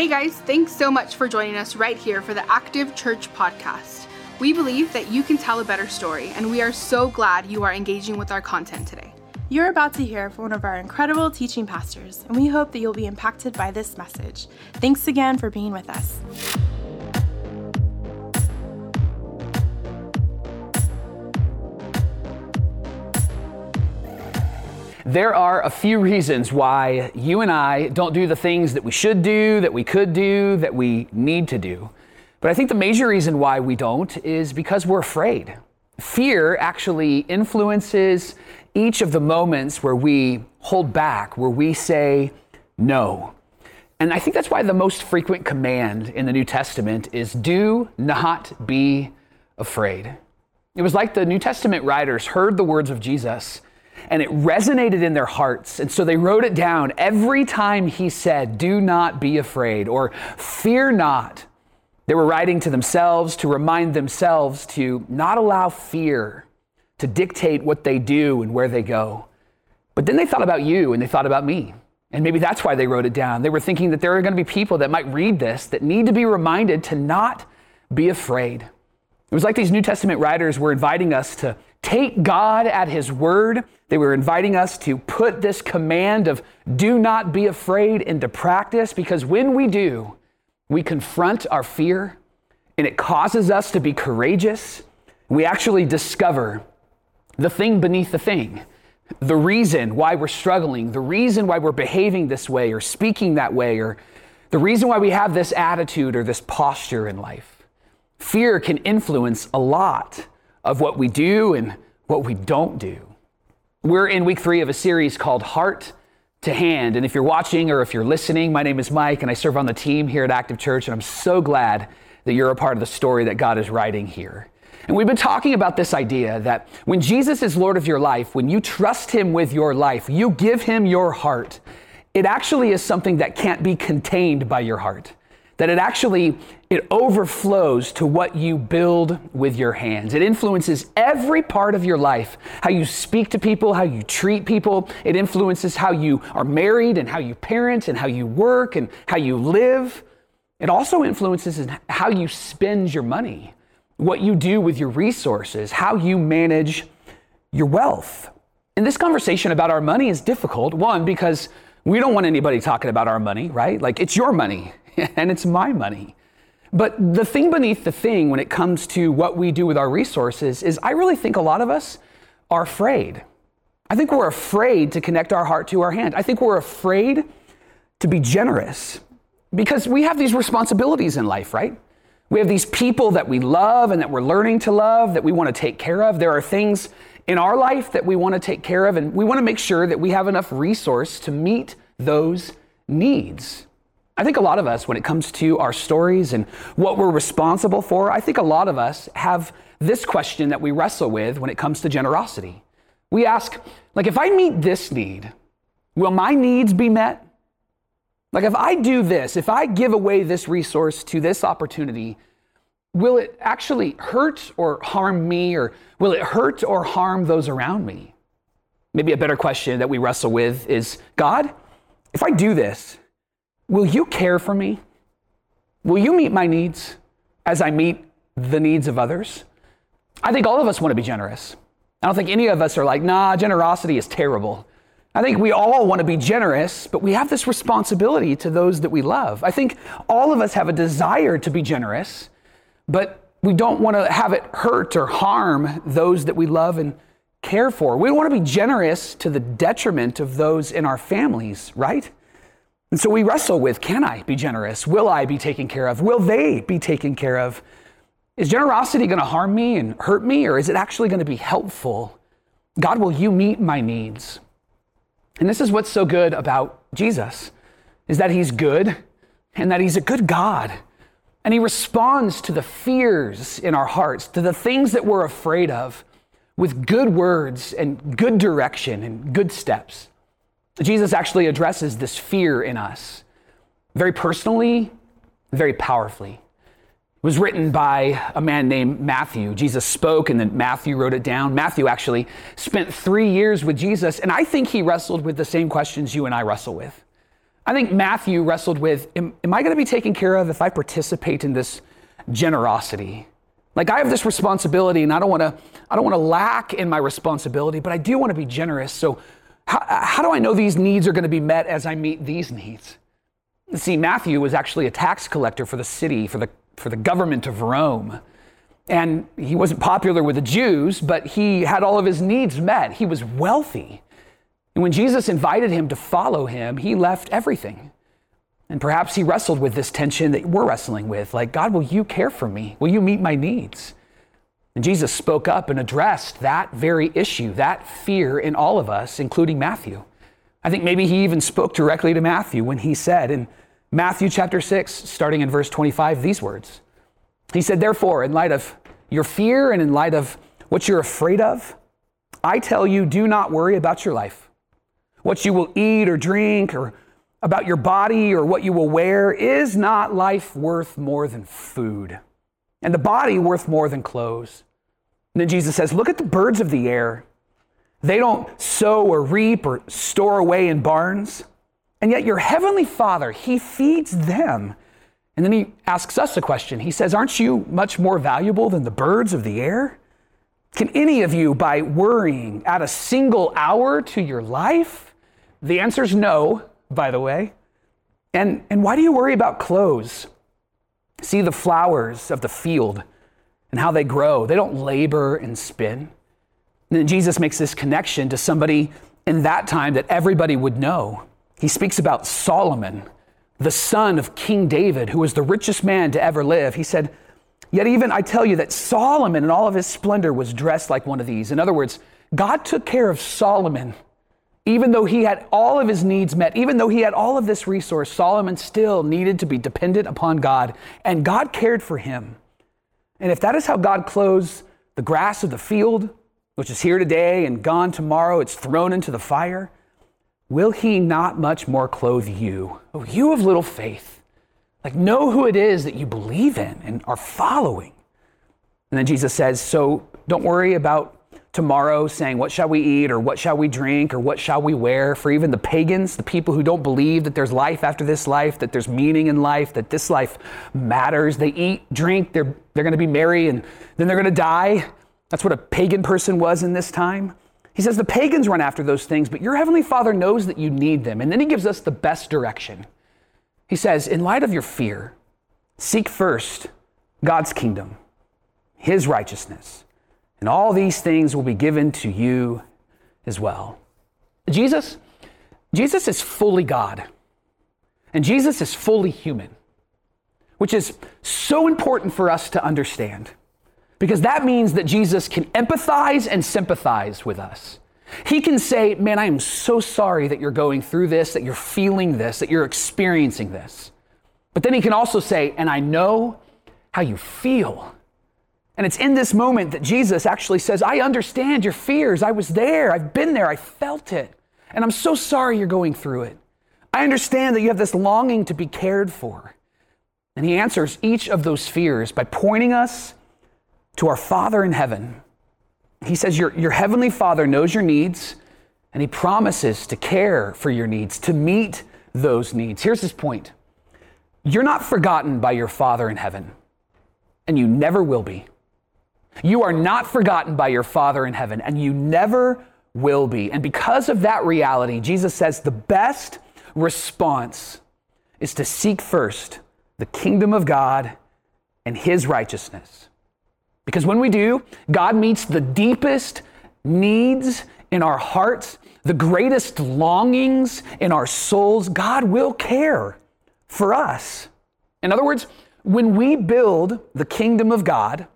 Hey guys, thanks so much for joining us right here for the Active Church podcast. We believe that you can tell a better story, and we are so glad you are engaging with our content today. You're about to hear from one of our incredible teaching pastors, and we hope that you'll be impacted by this message. Thanks again for being with us. There are a few reasons why you and I don't do the things that we should do, that we could do, that we need to do. But I think the major reason why we don't is because we're afraid. Fear actually influences each of the moments where we hold back, where we say no. And I think that's why the most frequent command in the New Testament is do not be afraid. It was like the New Testament writers heard the words of Jesus and it resonated in their hearts. And so they wrote it down every time he said, do not be afraid or fear not. They were writing to themselves to remind themselves to not allow fear to dictate what they do and where they go. But then they thought about you and they thought about me. And maybe that's why they wrote it down. They were thinking that there are going to be people that might read this that need to be reminded to not be afraid. It was like these New Testament writers were inviting us to take God at his word. They were inviting us to put this command of do not be afraid into practice, because when we do, we confront our fear and it causes us to be courageous. We actually discover the thing beneath the thing, the reason why we're struggling, the reason why we're behaving this way or speaking that way, or the reason why we have this attitude or this posture in life. Fear can influence a lot of what we do and what we don't do. We're in week 3 of a series called Heart to Hand. And if you're watching or if you're listening, my name is Mike and I serve on the team here at Active Church. And I'm so glad that you're a part of the story that God is writing here. And we've been talking about this idea that when Jesus is Lord of your life, when you trust him with your life, you give him your heart, it actually is something that can't be contained by your heart. That it overflows to what you build with your hands. It influences every part of your life, how you speak to people, how you treat people. It influences how you are married and how you parent and how you work and how you live. It also influences how you spend your money, what you do with your resources, how you manage your wealth. And this conversation about our money is difficult. One, because we don't want anybody talking about our money, right? Like it's your money. And it's my money. But the thing beneath the thing when it comes to what we do with our resources is I really think a lot of us are afraid. I think we're afraid to connect our heart to our hand. I think we're afraid to be generous because we have these responsibilities in life, right? We have these people that we love and that we're learning to love that we want to take care of. There are things in our life that we want to take care of, and we want to make sure that we have enough resource to meet those needs. I think a lot of us, when it comes to our stories and what we're responsible for, I think a lot of us have this question that we wrestle with when it comes to generosity. We ask, like, if I meet this need, will my needs be met? Like, if I do this, if I give away this resource to this opportunity, will it actually hurt or harm me, or will it hurt or harm those around me? Maybe a better question that we wrestle with is, God, if I do this, will you care for me? Will you meet my needs as I meet the needs of others? I think all of us want to be generous. I don't think any of us are like, nah, generosity is terrible. I think we all want to be generous, but we have this responsibility to those that we love. I think all of us have a desire to be generous, but we don't want to have it hurt or harm those that we love and care for. We don't want to be generous to the detriment of those in our families, right? And so we wrestle with, can I be generous? Will I be taken care of? Will they be taken care of? Is generosity going to harm me and hurt me, or is it actually going to be helpful? God, will you meet my needs? And this is what's so good about Jesus, is that he's good and that he's a good God. And he responds to the fears in our hearts, to the things that we're afraid of, with good words and good direction and good steps. Jesus actually addresses this fear in us very personally, very powerfully. It was written by a man named Matthew. Jesus spoke and then Matthew wrote it down. Matthew actually spent 3 years with Jesus, and I think he wrestled with the same questions you and I wrestle with. I think Matthew wrestled with, am I going to be taken care of if I participate in this generosity? Like, I have this responsibility and I don't want to lack in my responsibility, but I do want to be generous. So how do I know these needs are going to be met as I meet these needs? See, Matthew was actually a tax collector for the city, for the government of Rome. And he wasn't popular with the Jews, but he had all of his needs met. He was wealthy. And when Jesus invited him to follow him, he left everything. And perhaps he wrestled with this tension that we're wrestling with. Like, God, will you care for me? Will you meet my needs? And Jesus spoke up and addressed that very issue, that fear in all of us, including Matthew. I think maybe he even spoke directly to Matthew when he said in Matthew chapter 6, starting in verse 25, these words. He said, therefore, in light of your fear and in light of what you're afraid of, I tell you, do not worry about your life, what you will eat or drink, or about your body or what you will wear. Is not life worth more than food, and the body worth more than clothes? And then Jesus says, look at the birds of the air. They don't sow or reap or store away in barns, and yet your heavenly Father, he feeds them. And then he asks us a question. He says, aren't you much more valuable than the birds of the air? Can any of you, by worrying, add a single hour to your life? The answer is no, by the way. And why do you worry about clothes? See the flowers of the field and how they grow. They don't labor and spin. And then Jesus makes this connection to somebody in that time that everybody would know. He speaks about Solomon, the son of King David, who was the richest man to ever live. He said, yet even I tell you that Solomon in all of his splendor was dressed like one of these. In other words, God took care of Solomon. Even though he had all of his needs met, even though he had all of this resource, Solomon still needed to be dependent upon God, and God cared for him. And if that is how God clothes the grass of the field, which is here today and gone tomorrow, it's thrown into the fire, will he not much more clothe you, oh, you of little faith? Like, know who it is that you believe in and are following. And then Jesus says, so don't worry about tomorrow, saying, what shall we eat, or what shall we drink, or what shall we wear? For even the pagans, the people who don't believe that there's life after this life, that there's meaning in life, that this life matters, they eat, drink, they're going to be merry, and then they're going to die. That's what a pagan person was in this time. He says the pagans run after those things, but your heavenly Father knows that you need them. And then he gives us the best direction. He says, in light of your fear, seek first God's kingdom, his righteousness, and all these things will be given to you as well. Jesus is fully God, and Jesus is fully human, which is so important for us to understand, because that means that Jesus can empathize and sympathize with us. He can say, man, I am so sorry that you're going through this, that you're feeling this, that you're experiencing this. But then he can also say, and I know how you feel. And it's in this moment that Jesus actually says, I understand your fears. I was there. I've been there. I felt it. And I'm so sorry you're going through it. I understand that you have this longing to be cared for. And he answers each of those fears by pointing us to our Father in heaven. He says, your heavenly Father knows your needs, and he promises to care for your needs, to meet those needs. Here's his point. You're not forgotten by your Father in heaven, and you never will be. You are not forgotten by your Father in heaven, and you never will be. And because of that reality, Jesus says the best response is to seek first the kingdom of God and his righteousness. Because when we do, God meets the deepest needs in our hearts, the greatest longings in our souls. God will care for us. In other words, when we build the kingdom of God,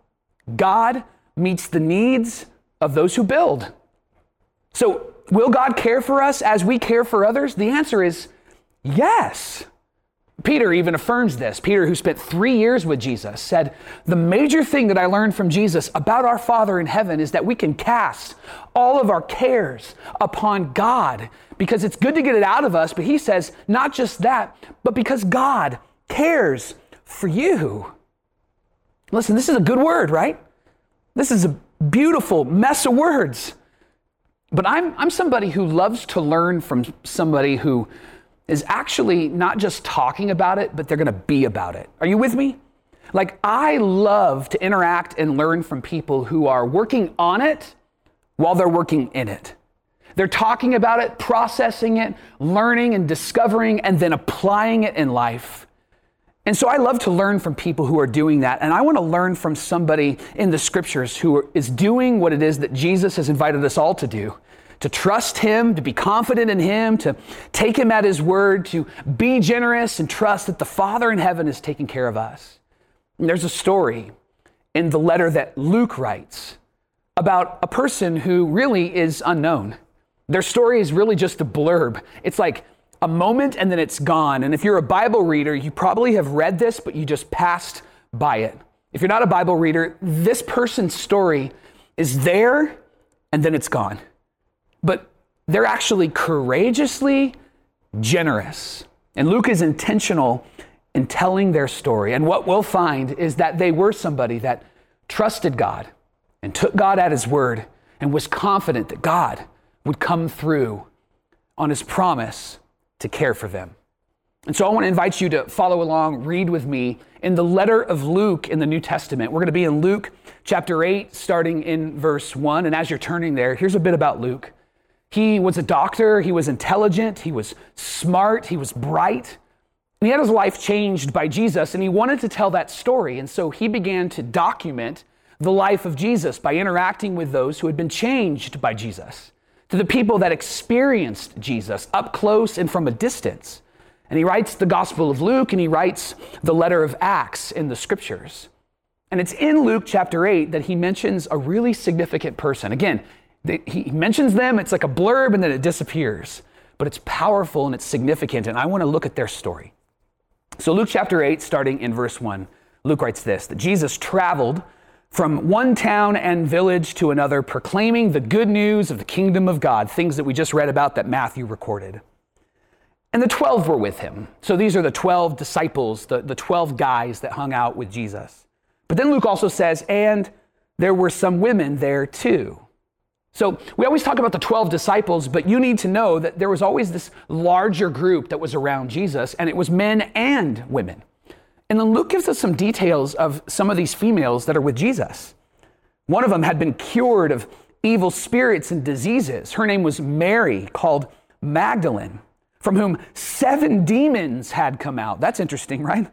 God meets the needs of those who build. So will God care for us as we care for others? The answer is yes. Peter even affirms this. Peter, who spent 3 years with Jesus, said, the major thing that I learned from Jesus about our Father in heaven is that we can cast all of our cares upon God, because it's good to get it out of us. But he says, not just that, but because God cares for you. Listen, this is a good word, right? This is a beautiful mess of words. But I'm somebody who loves to learn from somebody who is actually not just talking about it, but they're going to be about it. Are you with me? Like, I love to interact and learn from people who are working on it while they're working in it. They're talking about it, processing it, learning and discovering, and then applying it in life. And so I love to learn from people who are doing that. And I want to learn from somebody in the scriptures who is doing what it is that Jesus has invited us all to do, to trust him, to be confident in him, to take him at his word, to be generous and trust that the Father in heaven is taking care of us. And there's a story in the letter that Luke writes about a person who really is unknown. Their story is really just a blurb. It's like a moment and then it's gone. And if you're a Bible reader, you probably have read this, but you just passed by it. If you're not a Bible reader, this person's story is there and then it's gone. But they're actually courageously generous. And Luke is intentional in telling their story. And what we'll find is that they were somebody that trusted God and took God at his word and was confident that God would come through on his promise to care for them. And so I want to invite you to follow along, read with me in the letter of Luke in the New Testament. We're going to be in Luke chapter 8, starting in verse 1. And as you're turning there, here's a bit about Luke. He was a doctor. He was intelligent. He was smart. He was bright. And he had his life changed by Jesus. And he wanted to tell that story. And so he began to document the life of Jesus by interacting with those who had been changed by Jesus, to the people that experienced Jesus up close and from a distance. And he writes the Gospel of Luke, and he writes the letter of Acts in the scriptures. And it's in Luke chapter 8 that he mentions a really significant person. Again, he mentions them, it's like a blurb, and then it disappears. But it's powerful and it's significant, and I want to look at their story. So Luke chapter 8, starting in verse 1, Luke writes this, that Jesus traveled from one town and village to another, proclaiming the good news of the kingdom of God, things that we just read about that Matthew recorded. And the 12 were with him. So these are the 12 disciples, the 12 guys that hung out with Jesus. But then Luke also says, and there were some women there too. So we always talk about the 12 disciples, but you need to know that there was always this larger group that was around Jesus, and it was men and women. And then Luke gives us some details of some of these females that are with Jesus. One of them had been cured of evil spirits and diseases. Her name was Mary, called Magdalene, from whom 7 demons had come out. That's interesting, right?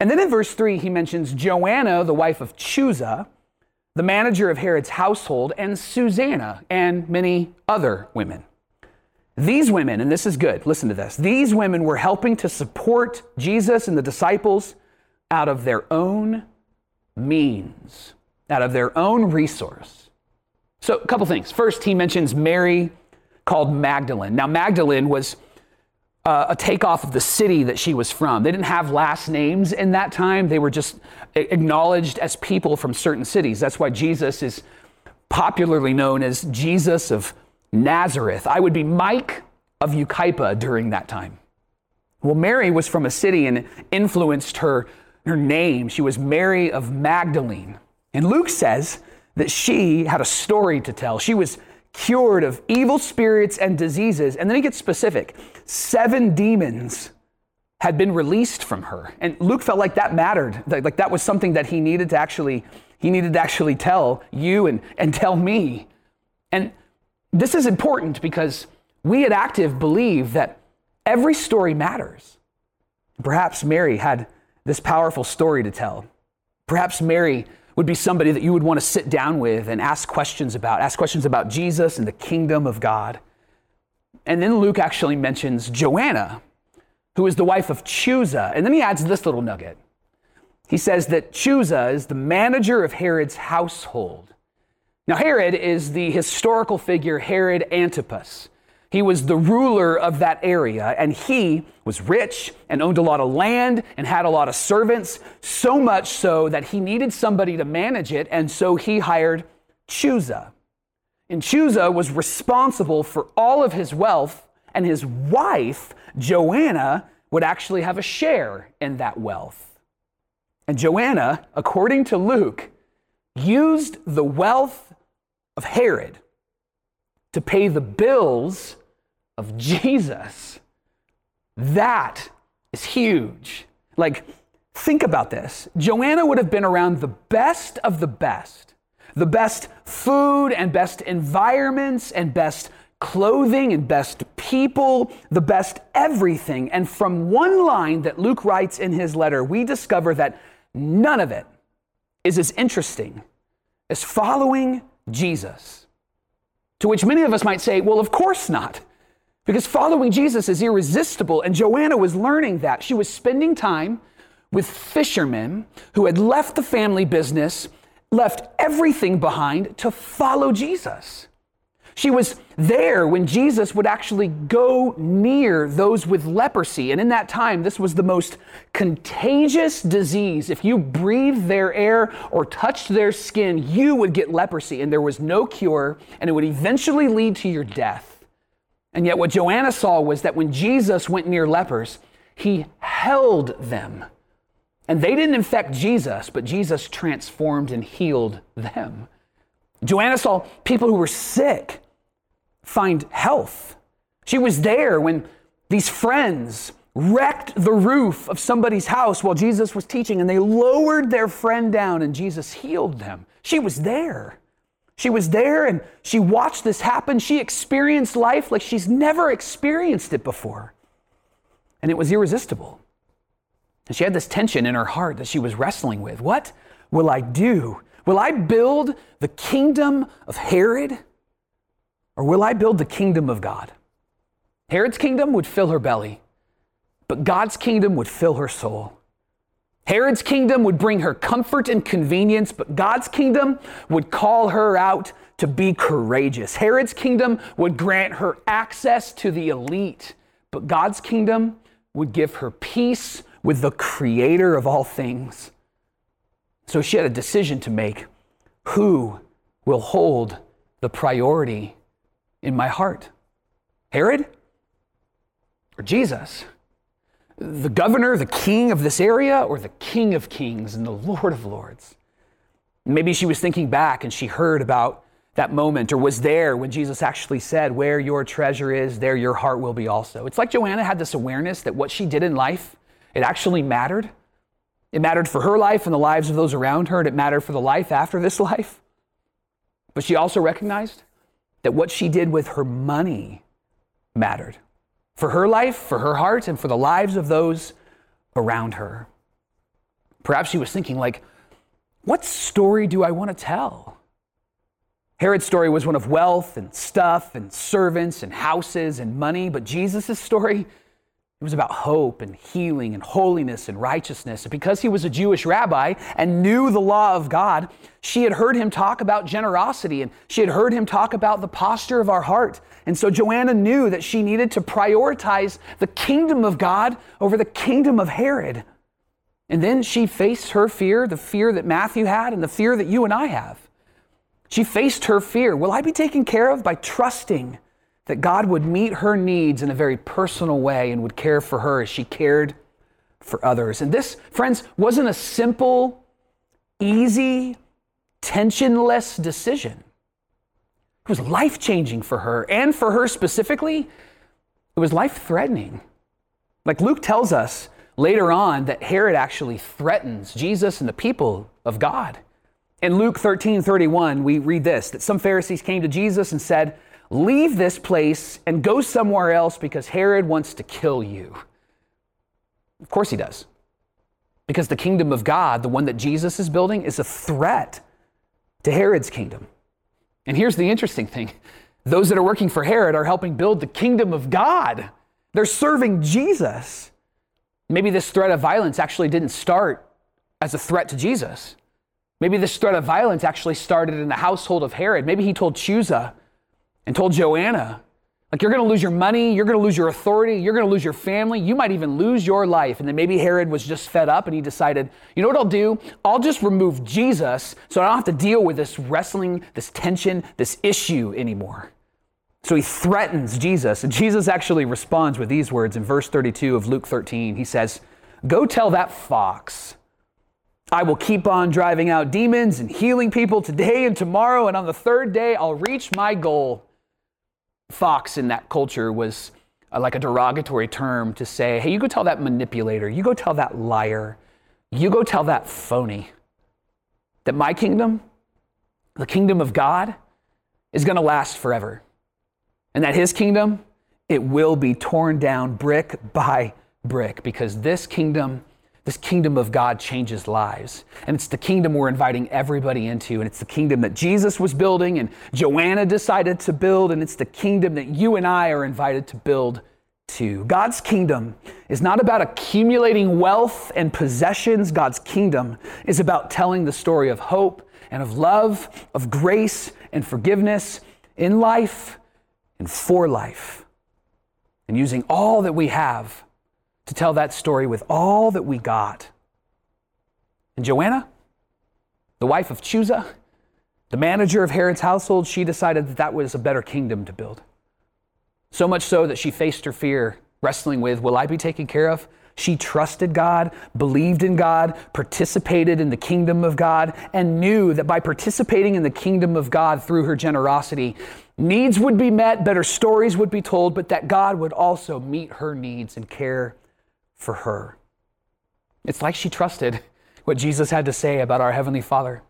And then in verse 3, he mentions Joanna, the wife of Chuza, the manager of Herod's household, and Susanna, and many other women. These women, and this is good, listen to this, these women were helping to support Jesus and the disciples out of their own means, out of their own resource. So a couple things. First, he mentions Mary, called Magdalene. Now, Magdalene was a takeoff of the city that she was from. They didn't have last names in that time. They were just acknowledged as people from certain cities. That's why Jesus is popularly known as Jesus of Nazareth. I would be Mike of Yucaipa during that time. Well, Mary was from a city and influenced her name. She was Mary of Magdalene. And Luke says that she had a story to tell. She was cured of evil spirits and diseases. And then he gets specific. 7 demons had been released from her. And Luke felt like that mattered. Like that was something that he needed to actually tell you and tell me. And this is important because we at Active believe that every story matters. Perhaps Mary had this powerful story to tell. Perhaps Mary would be somebody that you would want to sit down with and ask questions about Jesus and the kingdom of God. And then Luke actually mentions Joanna, who is the wife of Chuza. And then he adds this little nugget. He says that Chuza is the manager of Herod's household. Now, Herod is the historical figure, Herod Antipas. He was the ruler of that area, and he was rich and owned a lot of land and had a lot of servants, so much so that he needed somebody to manage it, and so he hired Chuza. And Chuza was responsible for all of his wealth, and his wife, Joanna, would actually have a share in that wealth. And Joanna, according to Luke, used the wealth of Herod to pay the bills of Jesus. That is huge. Like, think about this. Joanna would have been around the best of the best food and best environments and best clothing and best people, the best everything. And from one line that Luke writes in his letter, we discover that none of it is as interesting as following Jesus. To which many of us might say, well, of course not, because following Jesus is irresistible. And Joanna was learning that. She was spending time with fishermen who had left the family business, left everything behind to follow Jesus. She was there when Jesus would actually go near those with leprosy. And in that time, this was the most contagious disease. If you breathed their air or touched their skin, you would get leprosy, and there was no cure, and it would eventually lead to your death. And yet what Joanna saw was that when Jesus went near lepers, he held them. And they didn't infect Jesus, but Jesus transformed and healed them. Joanna saw people who were sick find health. She was there when these friends wrecked the roof of somebody's house while Jesus was teaching, and they lowered their friend down and Jesus healed them. She was there. She was there and she watched this happen. She experienced life like she's never experienced it before. And it was irresistible. And she had this tension in her heart that she was wrestling with. What will I do? Will I build the kingdom of Herod? Or will I build the kingdom of God? Herod's kingdom would fill her belly, but God's kingdom would fill her soul. Herod's kingdom would bring her comfort and convenience, but God's kingdom would call her out to be courageous. Herod's kingdom would grant her access to the elite, but God's kingdom would give her peace with the creator of all things. So she had a decision to make. Who will hold the priority in my heart? Herod or Jesus? The governor, the king of this area, or the King of Kings and the Lord of Lords? Maybe she was thinking back and she heard about that moment or was there when Jesus actually said, where your treasure is, there your heart will be also. It's like Joanna had this awareness that what she did in life, it actually mattered. It mattered for her life and the lives of those around her, and it mattered for the life after this life. But she also recognized that what she did with her money mattered for her life, for her heart, and for the lives of those around her. Perhaps she was thinking, like, what story do I want to tell? Herod's story was one of wealth and stuff and servants and houses and money, but Jesus' story, it was about hope and healing and holiness and righteousness. And because he was a Jewish rabbi and knew the law of God, she had heard him talk about generosity and she had heard him talk about the posture of our heart. And so Joanna knew that she needed to prioritize the kingdom of God over the kingdom of Herod. And then she faced her fear, the fear that Matthew had and the fear that you and I have. She faced her fear. Will I be taken care of? By trusting that God would meet her needs in a very personal way and would care for her as she cared for others. And this, friends, wasn't a simple, easy, tensionless decision. It was life-changing for her, and for her specifically, it was life-threatening. Like Luke tells us later on that Herod actually threatens Jesus and the people of God. In Luke 13:31, we read this, that some Pharisees came to Jesus and said, leave this place and go somewhere else because Herod wants to kill you. Of course he does. Because the kingdom of God, the one that Jesus is building, is a threat to Herod's kingdom. And here's the interesting thing. Those that are working for Herod are helping build the kingdom of God. They're serving Jesus. Maybe this threat of violence actually didn't start as a threat to Jesus. Maybe this threat of violence actually started in the household of Herod. Maybe he told Chuza and told Joanna, like, you're going to lose your money, you're going to lose your authority, you're going to lose your family, you might even lose your life. And then maybe Herod was just fed up and he decided, you know what I'll do? I'll just remove Jesus so I don't have to deal with this wrestling, this tension, this issue anymore. So he threatens Jesus, and Jesus actually responds with these words in verse 32 of Luke 13. He says, go tell that fox, I will keep on driving out demons and healing people today and tomorrow, and on the third day I'll reach my goal. Fox in that culture was like a derogatory term to say, hey, you go tell that manipulator, you go tell that liar, you go tell that phony that my kingdom, the kingdom of God, is going to last forever. And that his kingdom, it will be torn down brick by brick, because this kingdom of God changes lives. And it's the kingdom we're inviting everybody into. And it's the kingdom that Jesus was building and Joanna decided to build. And it's the kingdom that you and I are invited to build too. God's kingdom is not about accumulating wealth and possessions. God's kingdom is about telling the story of hope and of love, of grace and forgiveness in life and for life. And using all that we have to tell that story with all that we got. And Joanna, the wife of Chuza, the manager of Herod's household, she decided that that was a better kingdom to build. So much so that she faced her fear, wrestling with, will I be taken care of? She trusted God, believed in God, participated in the kingdom of God, and knew that by participating in the kingdom of God through her generosity, needs would be met, better stories would be told, but that God would also meet her needs and care for her. It's like she trusted what Jesus had to say about our Heavenly Father,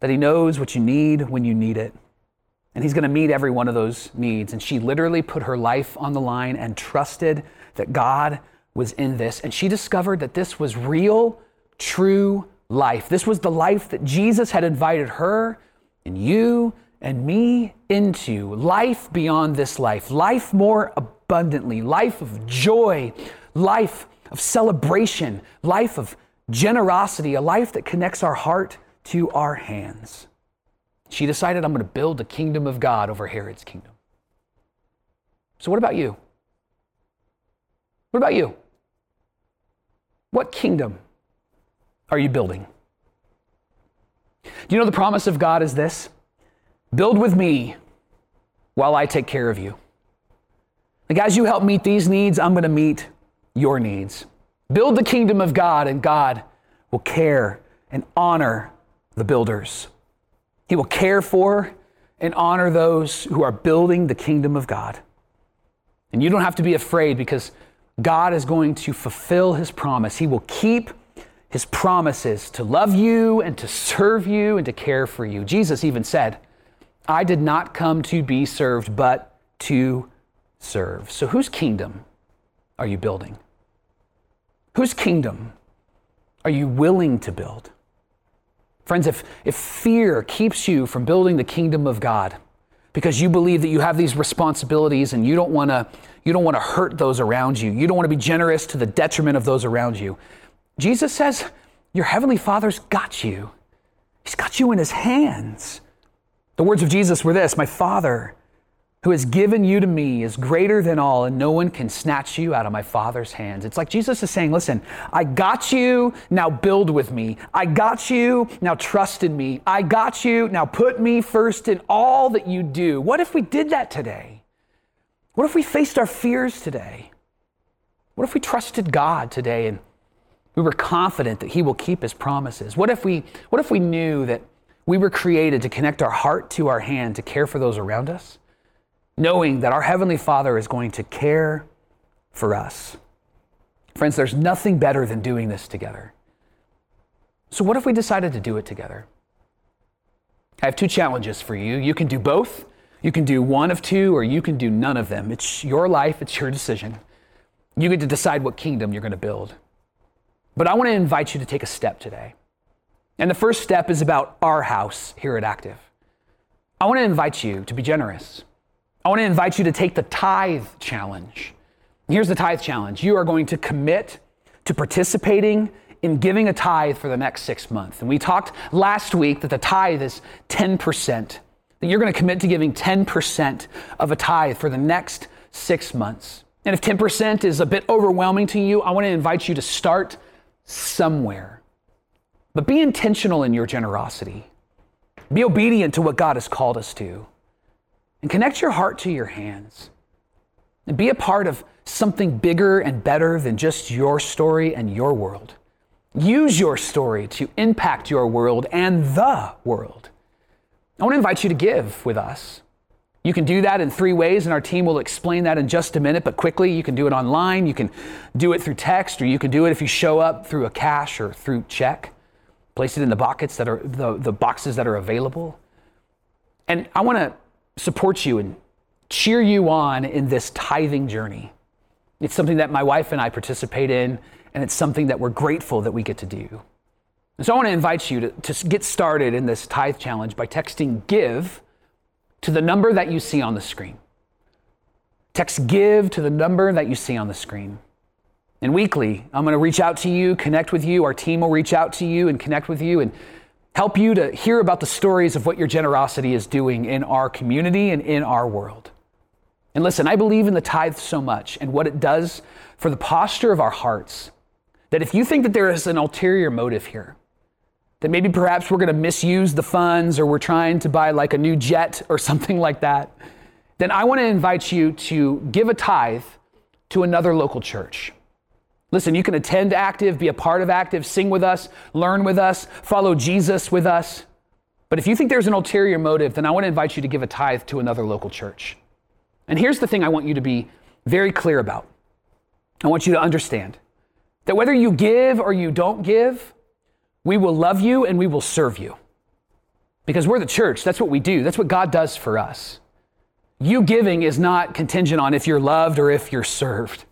that he knows what you need when you need it. And he's going to meet every one of those needs. And she literally put her life on the line and trusted that God was in this. And she discovered that this was real, true life. This was the life that Jesus had invited her and you and me into. Life beyond this life. Life more abundantly. Life of joy. Life of celebration, life of generosity, a life that connects our heart to our hands. She decided, I'm going to build the kingdom of God over Herod's kingdom. So what about you? What about you? What kingdom are you building? Do you know the promise of God is this? Build with me while I take care of you. Like, as you help meet these needs, I'm going to meet your needs. Build the kingdom of God, and God will care and honor the builders. He will care for and honor those who are building the kingdom of God. And you don't have to be afraid, because God is going to fulfill his promise. He will keep his promises to love you and to serve you and to care for you. Jesus even said, I did not come to be served, but to serve. So whose kingdom are you building? Whose kingdom are you willing to build? Friends, if fear keeps you from building the kingdom of God because you believe that you have these responsibilities and you don't want to hurt those around you, you don't want to be generous to the detriment of those around you, Jesus says, your Heavenly Father's got you. He's got you in his hands. The words of Jesus were this, my Father who has given you to me is greater than all, and no one can snatch you out of my Father's hands. It's like Jesus is saying, listen, I got you, now build with me. I got you, now trust in me. I got you, now put me first in all that you do. What if we did that today? What if we faced our fears today? What if we trusted God today and we were confident that he will keep his promises? What if we knew that we were created to connect our heart to our hand to care for those around us? Knowing that our Heavenly Father is going to care for us. Friends, there's nothing better than doing this together. So what if we decided to do it together? I have two challenges for you. You can do both. You can do one of two, or you can do none of them. It's your life. It's your decision. You get to decide what kingdom you're going to build. But I want to invite you to take a step today. And the first step is about our house here at Active. I want to invite you to be generous. I want to invite you to take the tithe challenge. Here's the tithe challenge. You are going to commit to participating in giving a tithe for the next 6 months. And we talked last week that the tithe is 10%, that you're going to commit to giving 10% of a tithe for the next 6 months. And if 10% is a bit overwhelming to you, I want to invite you to start somewhere. But be intentional in your generosity. Be obedient to what God has called us to. And connect your heart to your hands. And be a part of something bigger and better than just your story and your world. Use your story to impact your world and the world. I want to invite you to give with us. You can do that in three ways, and our team will explain that in just a minute, but quickly, you can do it online, you can do it through text, or you can do it if you show up through a cash or through check. Place it in the buckets that are the boxes that are available. And I want to support you and cheer you on in this tithing journey. It's something that my wife and I participate in, and it's something that we're grateful that we get to do. And so I want to invite you to get started in this tithe challenge by texting GIVE to the number that you see on the screen. Text GIVE to the number that you see on the screen. And weekly, I'm going to reach out to you, connect with you. Our team will reach out to you and connect with you and help you to hear about the stories of what your generosity is doing in our community and in our world. And listen, I believe in the tithe so much and what it does for the posture of our hearts that if you think that there is an ulterior motive here, that maybe perhaps we're going to misuse the funds or we're trying to buy like a new jet or something like that, then I want to invite you to give a tithe to another local church. Listen, you can attend Active, be a part of Active, sing with us, learn with us, follow Jesus with us. But if you think there's an ulterior motive, then I want to invite you to give a tithe to another local church. And here's the thing I want you to be very clear about. I want you to understand that whether you give or you don't give, we will love you and we will serve you. Because we're the church. That's what we do. That's what God does for us. You giving is not contingent on if you're loved or if you're served.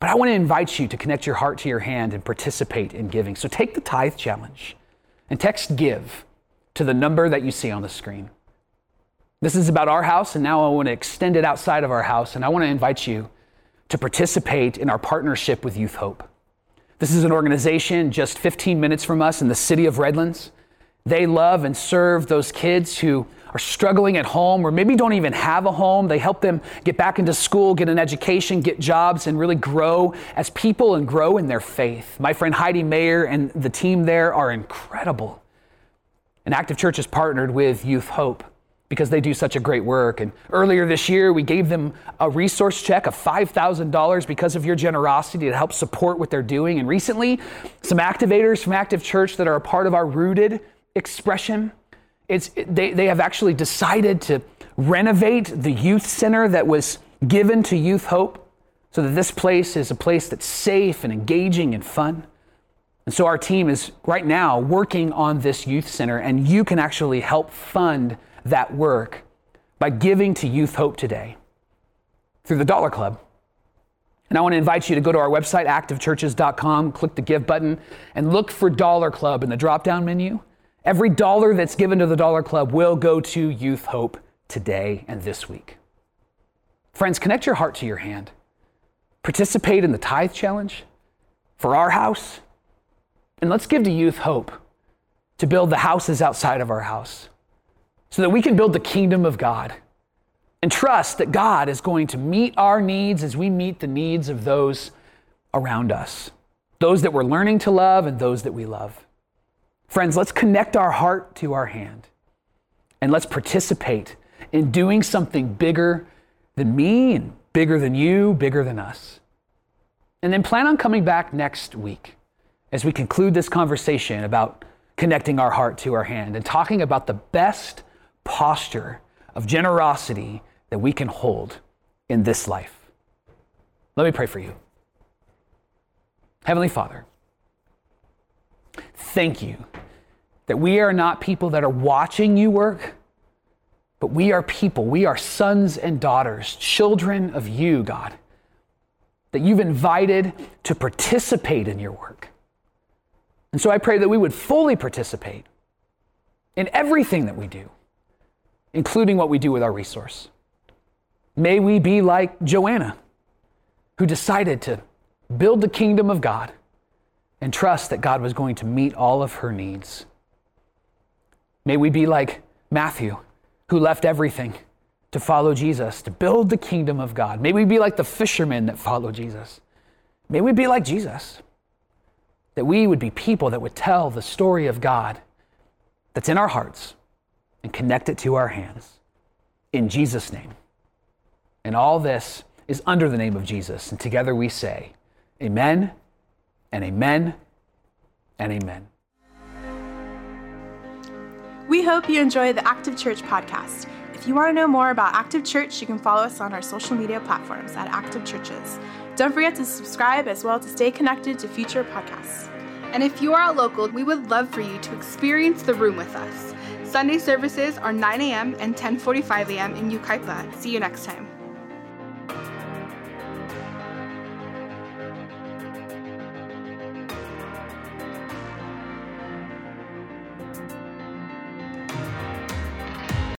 But I want to invite you to connect your heart to your hand and participate in giving. So take the tithe challenge and text GIVE to the number that you see on the screen. This is about our house, and now I want to extend it outside of our house, and I want to invite you to participate in our partnership with Youth Hope. This is an organization just 15 minutes from us in the city of Redlands. They love and serve those kids who are struggling at home or maybe don't even have a home. They help them get back into school, get an education, get jobs, and really grow as people and grow in their faith. My friend Heidi Mayer and the team there are incredible. And Active Church is partnered with Youth Hope because they do such a great work. And earlier this year, we gave them a resource check of $5,000 because of your generosity to help support what they're doing. And recently, some activators from Active Church that are a part of our Rooted Expression. They have actually decided to renovate the youth center that was given to Youth Hope so that this place is a place that's safe and engaging and fun. And so our team is right now working on this youth center, and you can actually help fund that work by giving to Youth Hope today through the Dollar Club. And I want to invite you to go to our website, activechurches.com, click the Give button, and look for Dollar Club in the drop-down menu. Every dollar that's given to the Dollar Club will go to Youth Hope today and this week. Friends, connect your heart to your hand. Participate in the tithe challenge for our house. And let's give to Youth Hope to build the houses outside of our house so that we can build the kingdom of God and trust that God is going to meet our needs as we meet the needs of those around us, those that we're learning to love and those that we love. Friends, let's connect our heart to our hand and let's participate in doing something bigger than me and bigger than you, bigger than us. And then plan on coming back next week as we conclude this conversation about connecting our heart to our hand and talking about the best posture of generosity that we can hold in this life. Let me pray for you. Heavenly Father, thank you that we are not people that are watching you work, but we are people. We are sons and daughters, children of you, God, that you've invited to participate in your work. And so I pray that we would fully participate in everything that we do, including what we do with our resource. May we be like Joanna, who decided to build the kingdom of God and trust that God was going to meet all of her needs. May we be like Matthew, who left everything to follow Jesus, to build the kingdom of God. May we be like the fishermen that follow Jesus. May we be like Jesus, that we would be people that would tell the story of God that's in our hearts and connect it to our hands. In Jesus' name. And all this is under the name of Jesus. And together we say, amen. And amen, and amen. We hope you enjoy the Active Church podcast. If If you want to know more about Active Church, you can follow us on our social media platforms at Active Churches. Don't forget to subscribe as well to stay connected to future podcasts. And if you are a local, we would love for you to experience the room with us. Sunday services are 9 a.m. and 10:45 a.m. in Yucaipa. See you next time.